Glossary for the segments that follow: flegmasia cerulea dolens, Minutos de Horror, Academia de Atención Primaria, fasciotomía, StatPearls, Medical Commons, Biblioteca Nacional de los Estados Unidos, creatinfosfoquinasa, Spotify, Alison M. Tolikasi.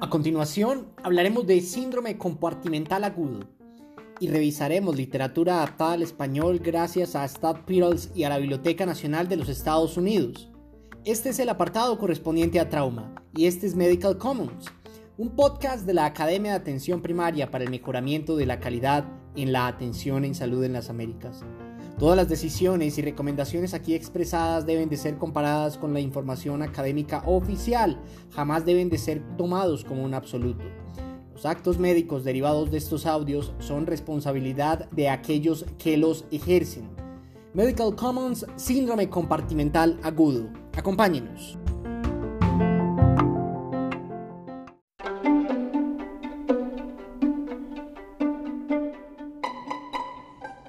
A continuación, hablaremos de síndrome compartimental agudo y revisaremos literatura adaptada al español gracias a StatPearls y a la Biblioteca Nacional de los Estados Unidos. Este es el apartado correspondiente a trauma y este es Medical Commons, un podcast de la Academia de Atención Primaria para el mejoramiento de la calidad en la atención en salud en las Américas. Todas las decisiones y recomendaciones aquí expresadas deben de ser comparadas con la información académica oficial, jamás deben de ser tomados como un absoluto. Los actos médicos derivados de estos audios son responsabilidad de aquellos que los ejercen. Medical Commons, síndrome compartimental agudo. Acompáñenos.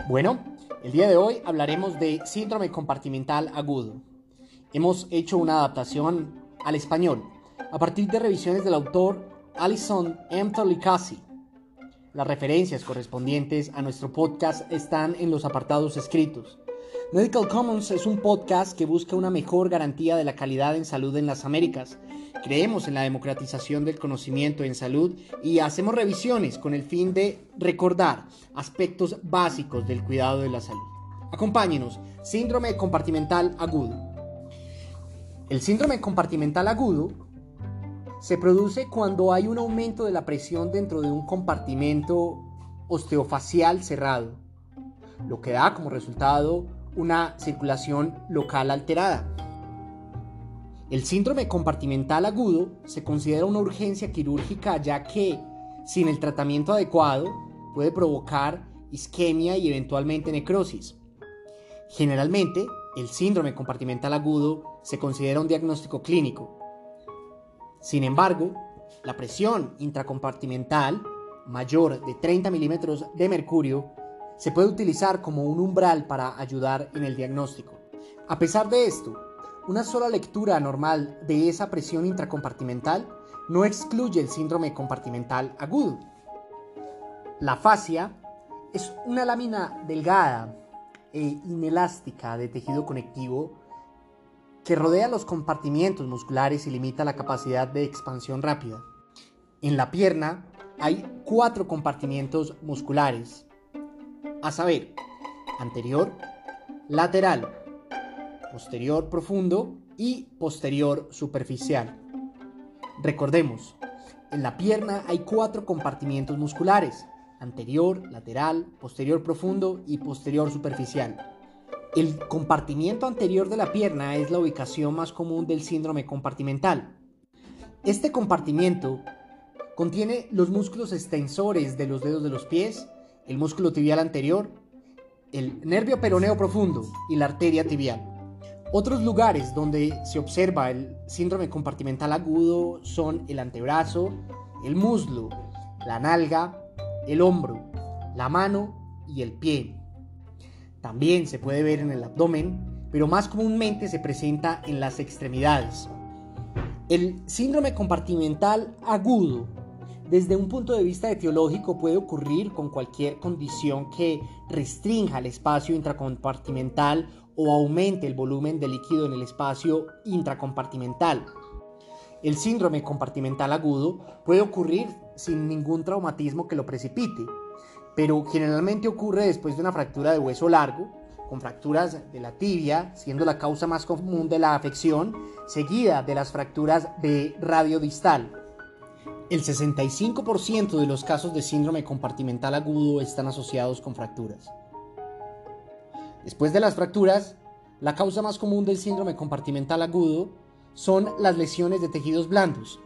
Bueno, el día de hoy hablaremos de síndrome compartimental agudo. Hemos hecho una adaptación al español a partir de revisiones del autor Alison M. Tolikasi. Las referencias correspondientes a nuestro podcast están en los apartados escritos. Medical Commons es un podcast que busca una mejor garantía de la calidad en salud en las Américas. Creemos en la democratización del conocimiento en salud y hacemos revisiones con el fin de recordar aspectos básicos del cuidado de la salud. Acompáñenos, síndrome compartimental agudo. El síndrome compartimental agudo se produce cuando hay un aumento de la presión dentro de un compartimento osteofacial cerrado, lo que da como resultado una circulación local alterada. El síndrome compartimental agudo se considera una urgencia quirúrgica ya que, sin el tratamiento adecuado, puede provocar isquemia y eventualmente necrosis. Generalmente, el síndrome compartimental agudo se considera un diagnóstico clínico. Sin embargo, la presión intracompartimental mayor de 30 milímetros de mercurio se puede utilizar como un umbral para ayudar en el diagnóstico. A pesar de esto, una sola lectura anormal de esa presión intracompartimental no excluye el síndrome compartimental agudo. La fascia es una lámina delgada e inelástica de tejido conectivo que rodea los compartimientos musculares y limita la capacidad de expansión rápida. En la pierna hay 4 compartimientos musculares, a saber, anterior, lateral, posterior profundo y posterior superficial. Recordemos, en la pierna hay 4 compartimientos musculares, anterior, lateral, posterior profundo y posterior superficial. El compartimiento anterior de la pierna es la ubicación más común del síndrome compartimental. Este compartimiento contiene los músculos extensores de los dedos de los pies, el músculo tibial anterior, el nervio peroneo profundo y la arteria tibial. Otros lugares donde se observa el síndrome compartimental agudo son el antebrazo, el muslo, la nalga, el hombro, la mano y el pie. También se puede ver en el abdomen, pero más comúnmente se presenta en las extremidades. El síndrome compartimental agudo, desde un punto de vista etiológico, puede ocurrir con cualquier condición que restrinja el espacio intracompartimental o aumente el volumen de líquido en el espacio intracompartimental. El síndrome compartimental agudo puede ocurrir sin ningún traumatismo que lo precipite, pero generalmente ocurre después de una fractura de hueso largo, con fracturas de la tibia, siendo la causa más común de la afección, seguida de las fracturas de radio distal. El 65% de los casos de síndrome compartimental agudo están asociados con fracturas. Después de las fracturas, la causa más común del síndrome compartimental agudo son las lesiones de tejidos blandos.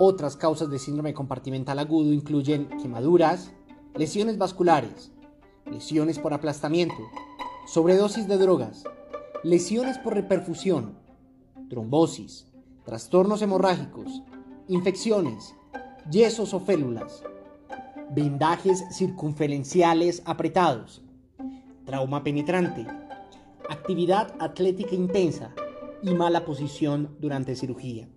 Otras causas de síndrome compartimental agudo incluyen quemaduras, lesiones vasculares, lesiones por aplastamiento, sobredosis de drogas, lesiones por reperfusión, trombosis, trastornos hemorrágicos, infecciones, yesos o félulas, vendajes circunferenciales apretados, trauma penetrante, actividad atlética intensa y mala posición durante cirugía.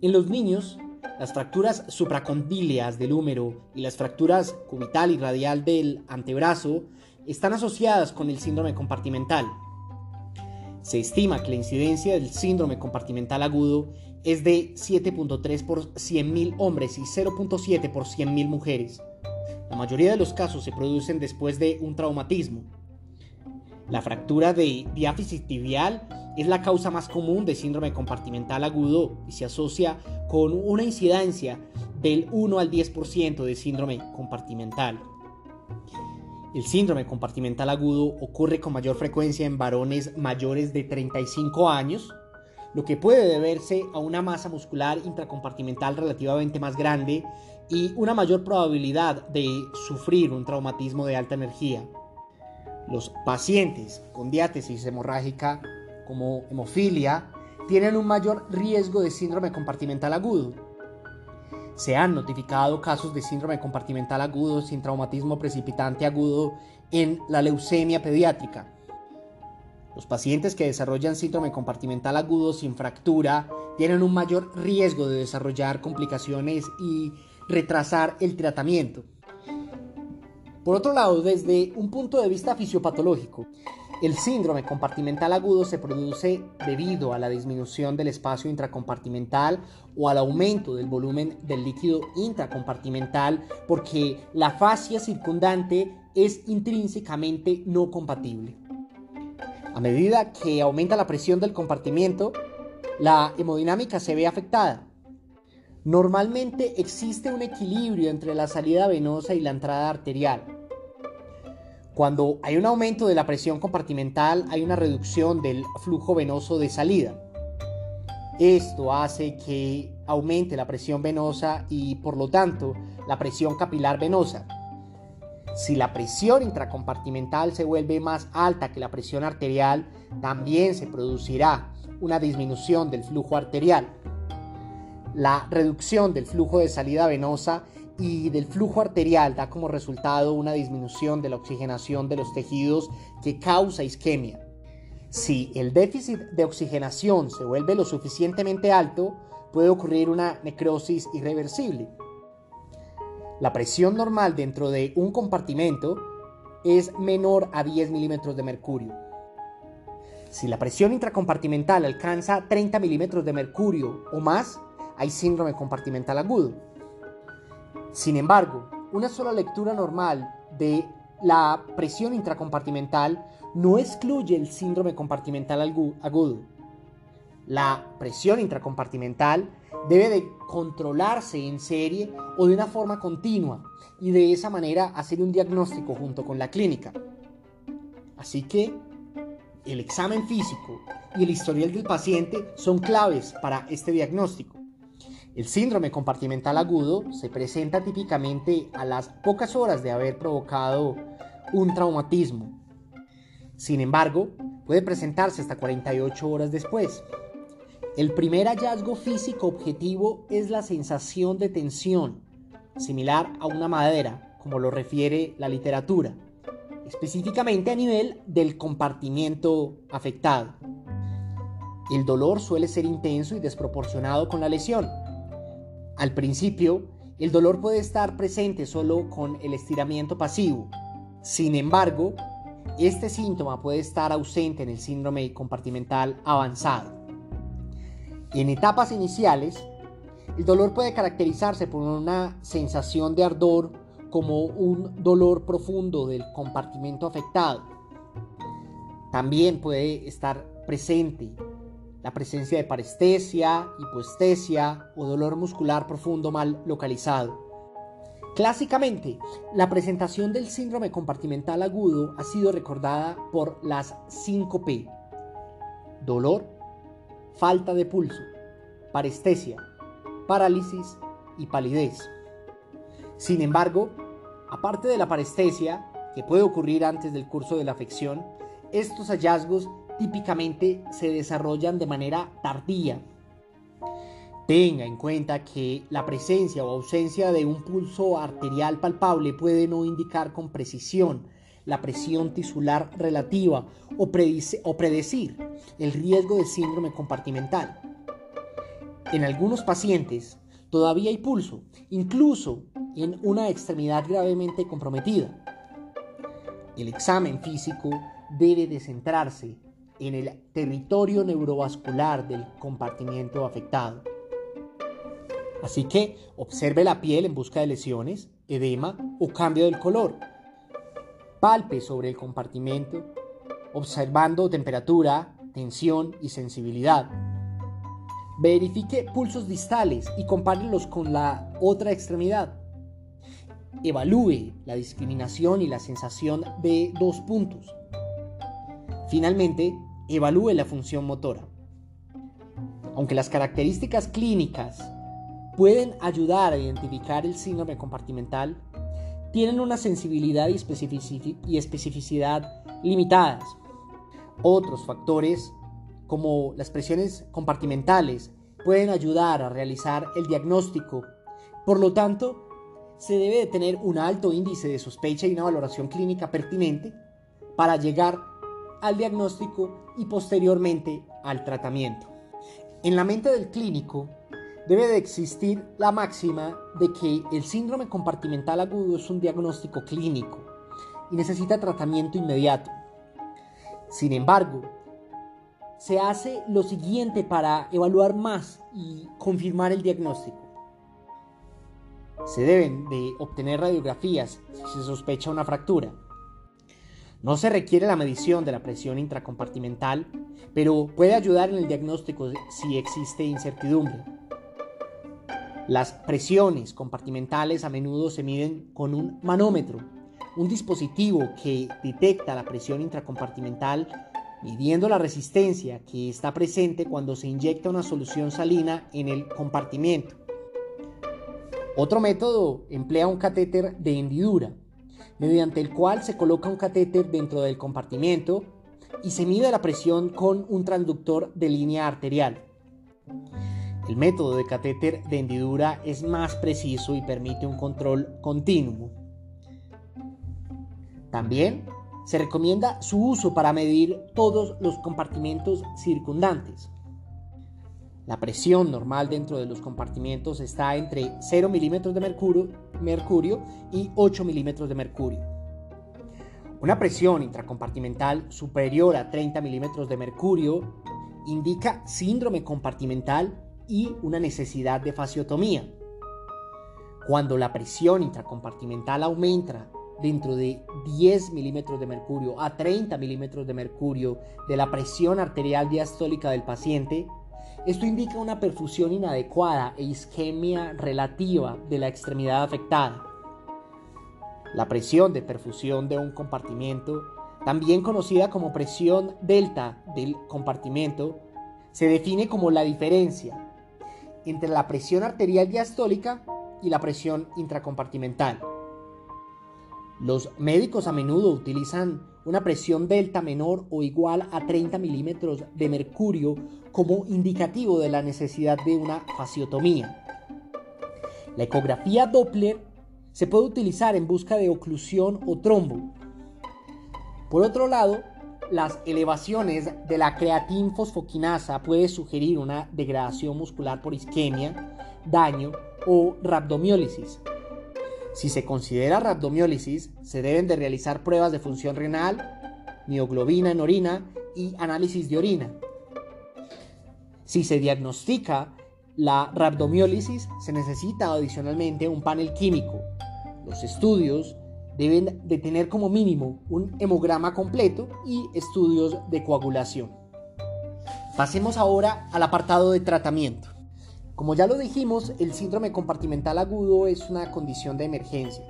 En los niños, las fracturas supracondíleas del húmero y las fracturas cubital y radial del antebrazo están asociadas con el síndrome compartimental. Se estima que la incidencia del síndrome compartimental agudo es de 7.3 por 100.000 hombres y 0.7 por 100.000 mujeres. La mayoría de los casos se producen después de un traumatismo. La fractura de diáfisis tibial es la causa más común de síndrome compartimental agudo y se asocia con una incidencia del 1 al 10% de síndrome compartimental. El síndrome compartimental agudo ocurre con mayor frecuencia en varones mayores de 35 años, lo que puede deberse a una masa muscular intracompartimental relativamente más grande y una mayor probabilidad de sufrir un traumatismo de alta energía. Los pacientes con diátesis hemorrágica como hemofilia tienen un mayor riesgo de síndrome compartimental agudo. Se han notificado casos de síndrome compartimental agudo sin traumatismo precipitante agudo en la leucemia pediátrica. Los pacientes que desarrollan síndrome compartimental agudo sin fractura tienen un mayor riesgo de desarrollar complicaciones y retrasar el tratamiento. Por otro lado, desde un punto de vista fisiopatológico, el síndrome compartimental agudo se produce debido a la disminución del espacio intracompartimental o al aumento del volumen del líquido intracompartimental porque la fascia circundante es intrínsecamente no compatible. A medida que aumenta la presión del compartimiento, la hemodinámica se ve afectada. Normalmente existe un equilibrio entre la salida venosa y la entrada arterial. Cuando hay un aumento de la presión compartimental, hay una reducción del flujo venoso de salida. Esto hace que aumente la presión venosa y, por lo tanto, la presión capilar venosa. Si la presión intracompartimental se vuelve más alta que la presión arterial, también se producirá una disminución del flujo arterial. La reducción del flujo de salida venosa y del flujo arterial da como resultado una disminución de la oxigenación de los tejidos que causa isquemia. Si el déficit de oxigenación se vuelve lo suficientemente alto, puede ocurrir una necrosis irreversible. La presión normal dentro de un compartimento es menor a 10 milímetros de mercurio. Si la presión intracompartimental alcanza 30 milímetros de mercurio o más, hay síndrome compartimental agudo. Sin embargo, una sola lectura normal de la presión intracompartimental no excluye el síndrome compartimental agudo. La presión intracompartimental debe de controlarse en serie o de una forma continua y de esa manera hacer un diagnóstico junto con la clínica. Así que el examen físico y el historial del paciente son claves para este diagnóstico. El síndrome compartimental agudo se presenta típicamente a las pocas horas de haber provocado un traumatismo. Sin embargo, puede presentarse hasta 48 horas después. El primer hallazgo físico objetivo es la sensación de tensión, similar a una madera, como lo refiere la literatura, específicamente a nivel del compartimiento afectado. El dolor suele ser intenso y desproporcionado con la lesión. Al principio, el dolor puede estar presente solo con el estiramiento pasivo. Sin embargo, este síntoma puede estar ausente en el síndrome compartimental avanzado. En etapas iniciales, el dolor puede caracterizarse por una sensación de ardor como un dolor profundo del compartimento afectado. También puede estar presente la presencia de parestesia, hipoestesia o dolor muscular profundo mal localizado. Clásicamente, la presentación del síndrome compartimental agudo ha sido recordada por las 5P: dolor, falta de pulso, parestesia, parálisis y palidez. Sin embargo, aparte de la parestesia, que puede ocurrir antes del curso de la afección, estos hallazgos típicamente se desarrollan de manera tardía. Tenga en cuenta que la presencia o ausencia de un pulso arterial palpable puede no indicar con precisión la presión tisular relativa o predecir el riesgo de síndrome compartimental. En algunos pacientes todavía hay pulso, incluso en una extremidad gravemente comprometida. El examen físico debe de centrarse en el territorio neurovascular del compartimiento afectado. Así que observe la piel en busca de lesiones, edema o cambio del color. Palpe sobre el compartimento, observando temperatura, tensión y sensibilidad. Verifique pulsos distales y compárelos con la otra extremidad. Evalúe la discriminación y la sensación de 2 puntos. Finalmente, evalúe la función motora. Aunque las características clínicas pueden ayudar a identificar el síndrome compartimental, tienen una sensibilidad y especificidad limitadas. Otros factores, como las presiones compartimentales, pueden ayudar a realizar el diagnóstico. Por lo tanto, se debe de tener un alto índice de sospecha y una valoración clínica pertinente para llegar al diagnóstico y posteriormente al tratamiento. En la mente del clínico, debe de existir la máxima de que el síndrome compartimental agudo es un diagnóstico clínico y necesita tratamiento inmediato. Sin embargo, se hace lo siguiente para evaluar más y confirmar el diagnóstico. Se deben de obtener radiografías si se sospecha una fractura. No se requiere la medición de la presión intracompartimental, pero puede ayudar en el diagnóstico si existe incertidumbre. Las presiones compartimentales a menudo se miden con un manómetro, un dispositivo que detecta la presión intracompartimental midiendo la resistencia que está presente cuando se inyecta una solución salina en el compartimiento. Otro método emplea un catéter de hendidura, mediante el cual se coloca un catéter dentro del compartimiento y se mide la presión con un transductor de línea arterial. El método de catéter de hendidura es más preciso y permite un control continuo. También se recomienda su uso para medir todos los compartimentos circundantes. La presión normal dentro de los compartimientos está entre 0 milímetros de mercurio y 8 milímetros de mercurio. Una presión intracompartimental superior a 30 milímetros de mercurio indica síndrome compartimental y una necesidad de fasciotomía. Cuando la presión intracompartimental aumenta dentro de 10 milímetros de mercurio a 30 milímetros de mercurio de la presión arterial diastólica del paciente, esto indica una perfusión inadecuada e isquemia relativa de la extremidad afectada. La presión de perfusión de un compartimiento, también conocida como presión delta del compartimento, se define como la diferencia entre la presión arterial diastólica y la presión intracompartimental. Los médicos a menudo utilizan una presión delta menor o igual a 30 milímetros de mercurio como indicativo de la necesidad de una fasciotomía. La ecografía Doppler se puede utilizar en busca de oclusión o trombo. Por otro lado, las elevaciones de la creatinfosfoquinasa pueden sugerir una degradación muscular por isquemia, daño o rabdomiólisis. Si se considera rabdomiólisis, se deben de realizar pruebas de función renal, mioglobina en orina y análisis de orina. Si se diagnostica la rabdomiólisis, se necesita adicionalmente un panel químico. Los estudios deben de tener como mínimo un hemograma completo y estudios de coagulación. Pasemos ahora al apartado de tratamiento. Como ya lo dijimos, el síndrome compartimental agudo es una condición de emergencia.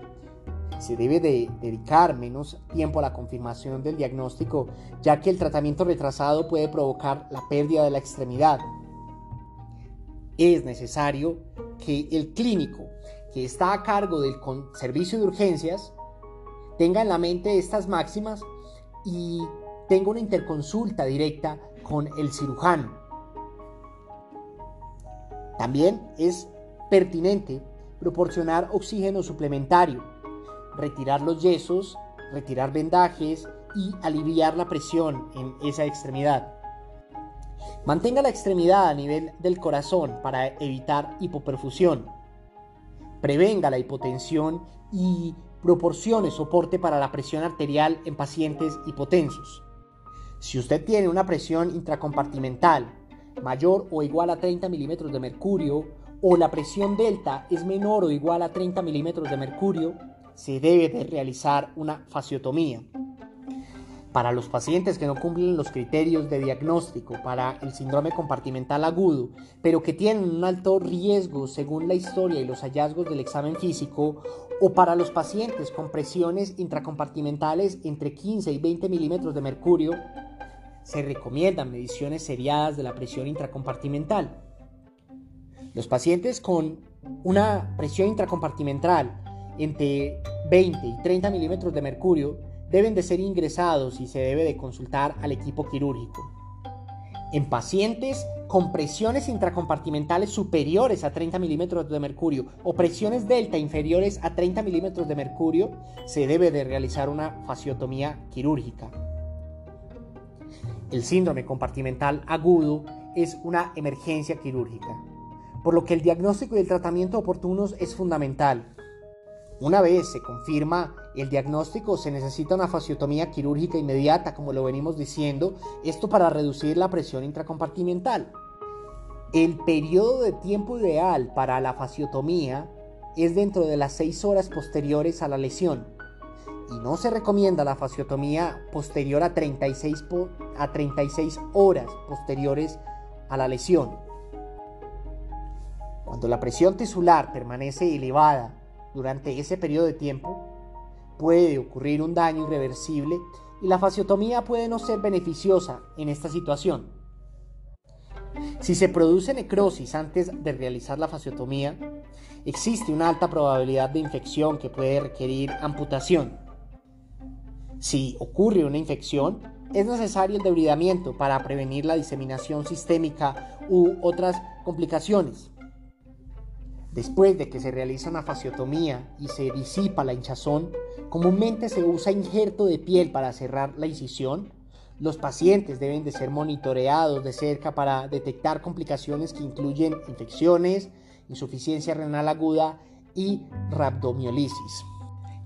Se debe de dedicar menos tiempo a la confirmación del diagnóstico, ya que el tratamiento retrasado puede provocar la pérdida de la extremidad. Es necesario que el clínico que está a cargo del servicio de urgencias tenga en la mente estas máximas y tenga una interconsulta directa con el cirujano. También es pertinente proporcionar oxígeno suplementario, retirar los yesos, retirar vendajes y aliviar la presión en esa extremidad. Mantenga la extremidad a nivel del corazón para evitar hipoperfusión. Prevenga la hipotensión y proporcione soporte para la presión arterial en pacientes hipotensos. Si usted tiene una presión intracompartimental mayor o igual a 30 milímetros de mercurio o la presión delta es menor o igual a 30 milímetros de mercurio, se debe de realizar una fasciotomía. Para los pacientes que no cumplen los criterios de diagnóstico para el síndrome compartimental agudo, pero que tienen un alto riesgo según la historia y los hallazgos del examen físico, o para los pacientes con presiones intracompartimentales entre 15 y 20 milímetros de mercurio, se recomiendan mediciones seriadas de la presión intracompartimental. Los pacientes con una presión intracompartimental entre 20 y 30 milímetros de mercurio deben de ser ingresados y se debe de consultar al equipo quirúrgico. En pacientes con presiones intracompartimentales superiores a 30 milímetros de mercurio o presiones delta inferiores a 30 milímetros de mercurio, se debe de realizar una fasciotomía quirúrgica. El síndrome compartimental agudo es una emergencia quirúrgica, por lo que el diagnóstico y el tratamiento oportunos es fundamental. Una vez se confirma el diagnóstico, se necesita una fasciotomía quirúrgica inmediata, como lo venimos diciendo, esto para reducir la presión intracompartimental. El periodo de tiempo ideal para la fasciotomía es dentro de las 6 horas posteriores a la lesión y no se recomienda la fasciotomía posterior a 36 horas posteriores a la lesión. Cuando la presión tisular permanece elevada durante ese periodo de tiempo, puede ocurrir un daño irreversible y la fasciotomía puede no ser beneficiosa en esta situación. Si se produce necrosis antes de realizar la fasciotomía, existe una alta probabilidad de infección que puede requerir amputación. Si ocurre una infección, es necesario el debridamiento para prevenir la diseminación sistémica u otras complicaciones. Después de que se realiza una fasciotomía y se disipa la hinchazón, comúnmente se usa injerto de piel para cerrar la incisión. Los pacientes deben de ser monitoreados de cerca para detectar complicaciones que incluyen infecciones, insuficiencia renal aguda y rabdomiolisis.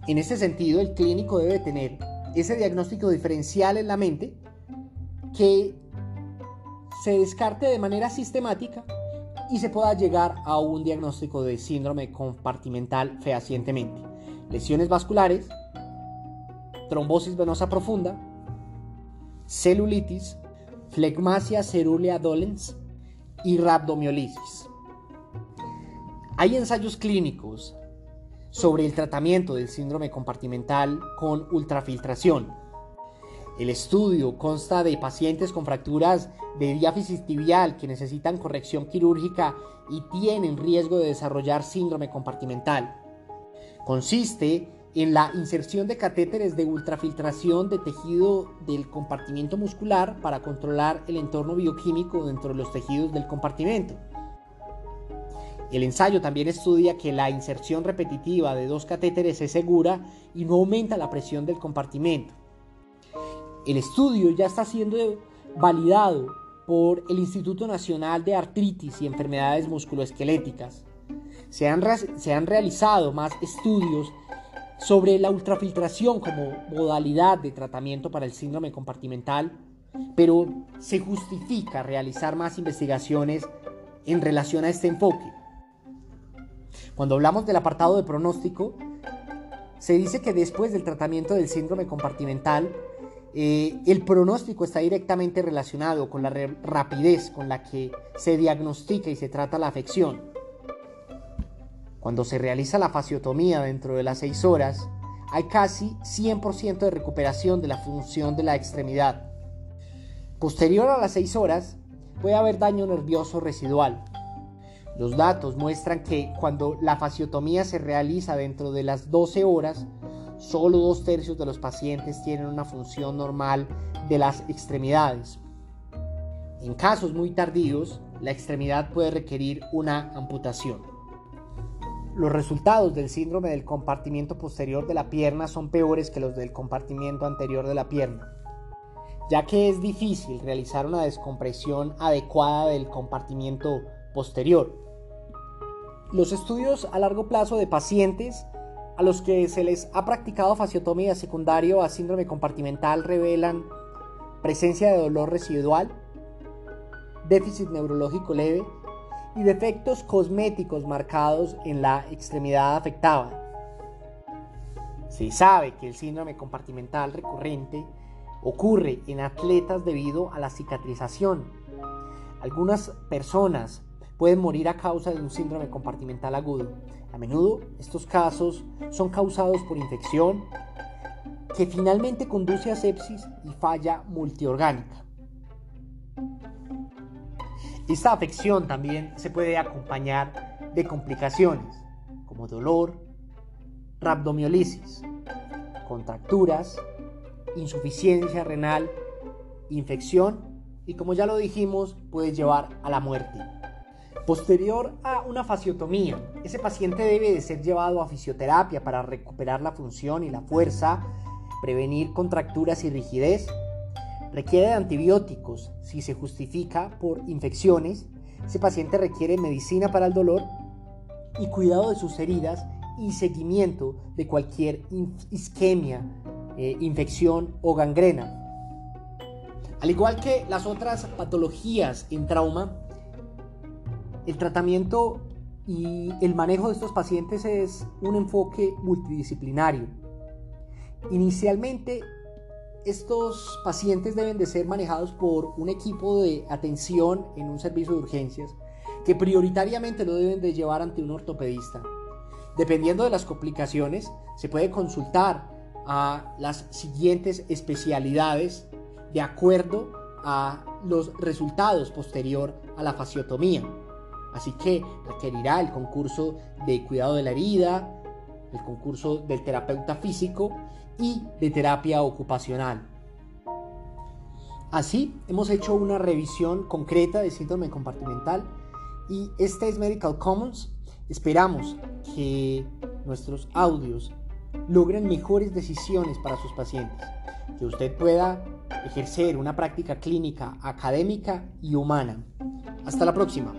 En este sentido, el clínico debe tener ese diagnóstico diferencial en la mente que se descarte de manera sistemática y se pueda llegar a un diagnóstico de síndrome compartimental fehacientemente. Lesiones vasculares, trombosis venosa profunda, celulitis, flegmasia cerulea dolens y rabdomiolisis. Hay ensayos clínicos sobre el tratamiento del síndrome compartimental con ultrafiltración. El estudio consta de pacientes con fracturas de diáfisis tibial que necesitan corrección quirúrgica y tienen riesgo de desarrollar síndrome compartimental. Consiste en la inserción de catéteres de ultrafiltración de tejido del compartimiento muscular para controlar el entorno bioquímico dentro de los tejidos del compartimento. El ensayo también estudia que la inserción repetitiva de 2 catéteres es segura y no aumenta la presión del compartimento. El estudio ya está siendo validado por el Instituto Nacional de Artritis y Enfermedades Musculoesqueléticas. Se han realizado más estudios sobre la ultrafiltración como modalidad de tratamiento para el síndrome compartimental, pero se justifica realizar más investigaciones en relación a este enfoque. Cuando hablamos del apartado de pronóstico, se dice que después del tratamiento del síndrome compartimental, el pronóstico está directamente relacionado con la rapidez con la que se diagnostica y se trata la afección. Cuando se realiza la fasciotomía dentro de las 6 horas, hay casi 100% de recuperación de la función de la extremidad. Posterior a las 6 horas, puede haber daño nervioso residual. Los datos muestran que cuando la fasciotomía se realiza dentro de las 12 horas, solo 2/3 de los pacientes tienen una función normal de las extremidades. En casos muy tardíos, la extremidad puede requerir una amputación. Los resultados del síndrome del compartimiento posterior de la pierna son peores que los del compartimiento anterior de la pierna, ya que es difícil realizar una descompresión adecuada del compartimiento posterior. Los estudios a largo plazo de pacientes a los que se les ha practicado fasciotomía secundaria a síndrome compartimental revelan presencia de dolor residual, déficit neurológico leve y defectos cosméticos marcados en la extremidad afectada. Se sabe que el síndrome compartimental recurrente ocurre en atletas debido a la cicatrización. Algunas personas pueden morir a causa de un síndrome compartimental agudo. A menudo estos casos son causados por infección que finalmente conduce a sepsis y falla multiorgánica. Esta afección también se puede acompañar de complicaciones como dolor, rabdomiolisis, contracturas, insuficiencia renal, infección y, como ya lo dijimos, puede llevar a la muerte. Posterior a una fasiotomía, ese paciente debe de ser llevado a fisioterapia para recuperar la función y la fuerza, prevenir contracturas y rigidez. Requiere de antibióticos si se justifica por infecciones. Ese paciente requiere medicina para el dolor y cuidado de sus heridas y seguimiento de cualquier isquemia, infección o gangrena. Al igual que las otras patologías en trauma, el tratamiento y el manejo de estos pacientes es un enfoque multidisciplinario. Inicialmente, estos pacientes deben de ser manejados por un equipo de atención en un servicio de urgencias que prioritariamente lo deben de llevar ante un ortopedista. Dependiendo de las complicaciones, se puede consultar a las siguientes especialidades de acuerdo a los resultados posterior a la fasiotomía. Así que requerirá el concurso de cuidado de la herida, el concurso del terapeuta físico y de terapia ocupacional. Así, hemos hecho una revisión concreta del síndrome compartimental y este es Medical Commons. Esperamos que nuestros audios logren mejores decisiones para sus pacientes, que usted pueda ejercer una práctica clínica, académica y humana. Hasta la próxima.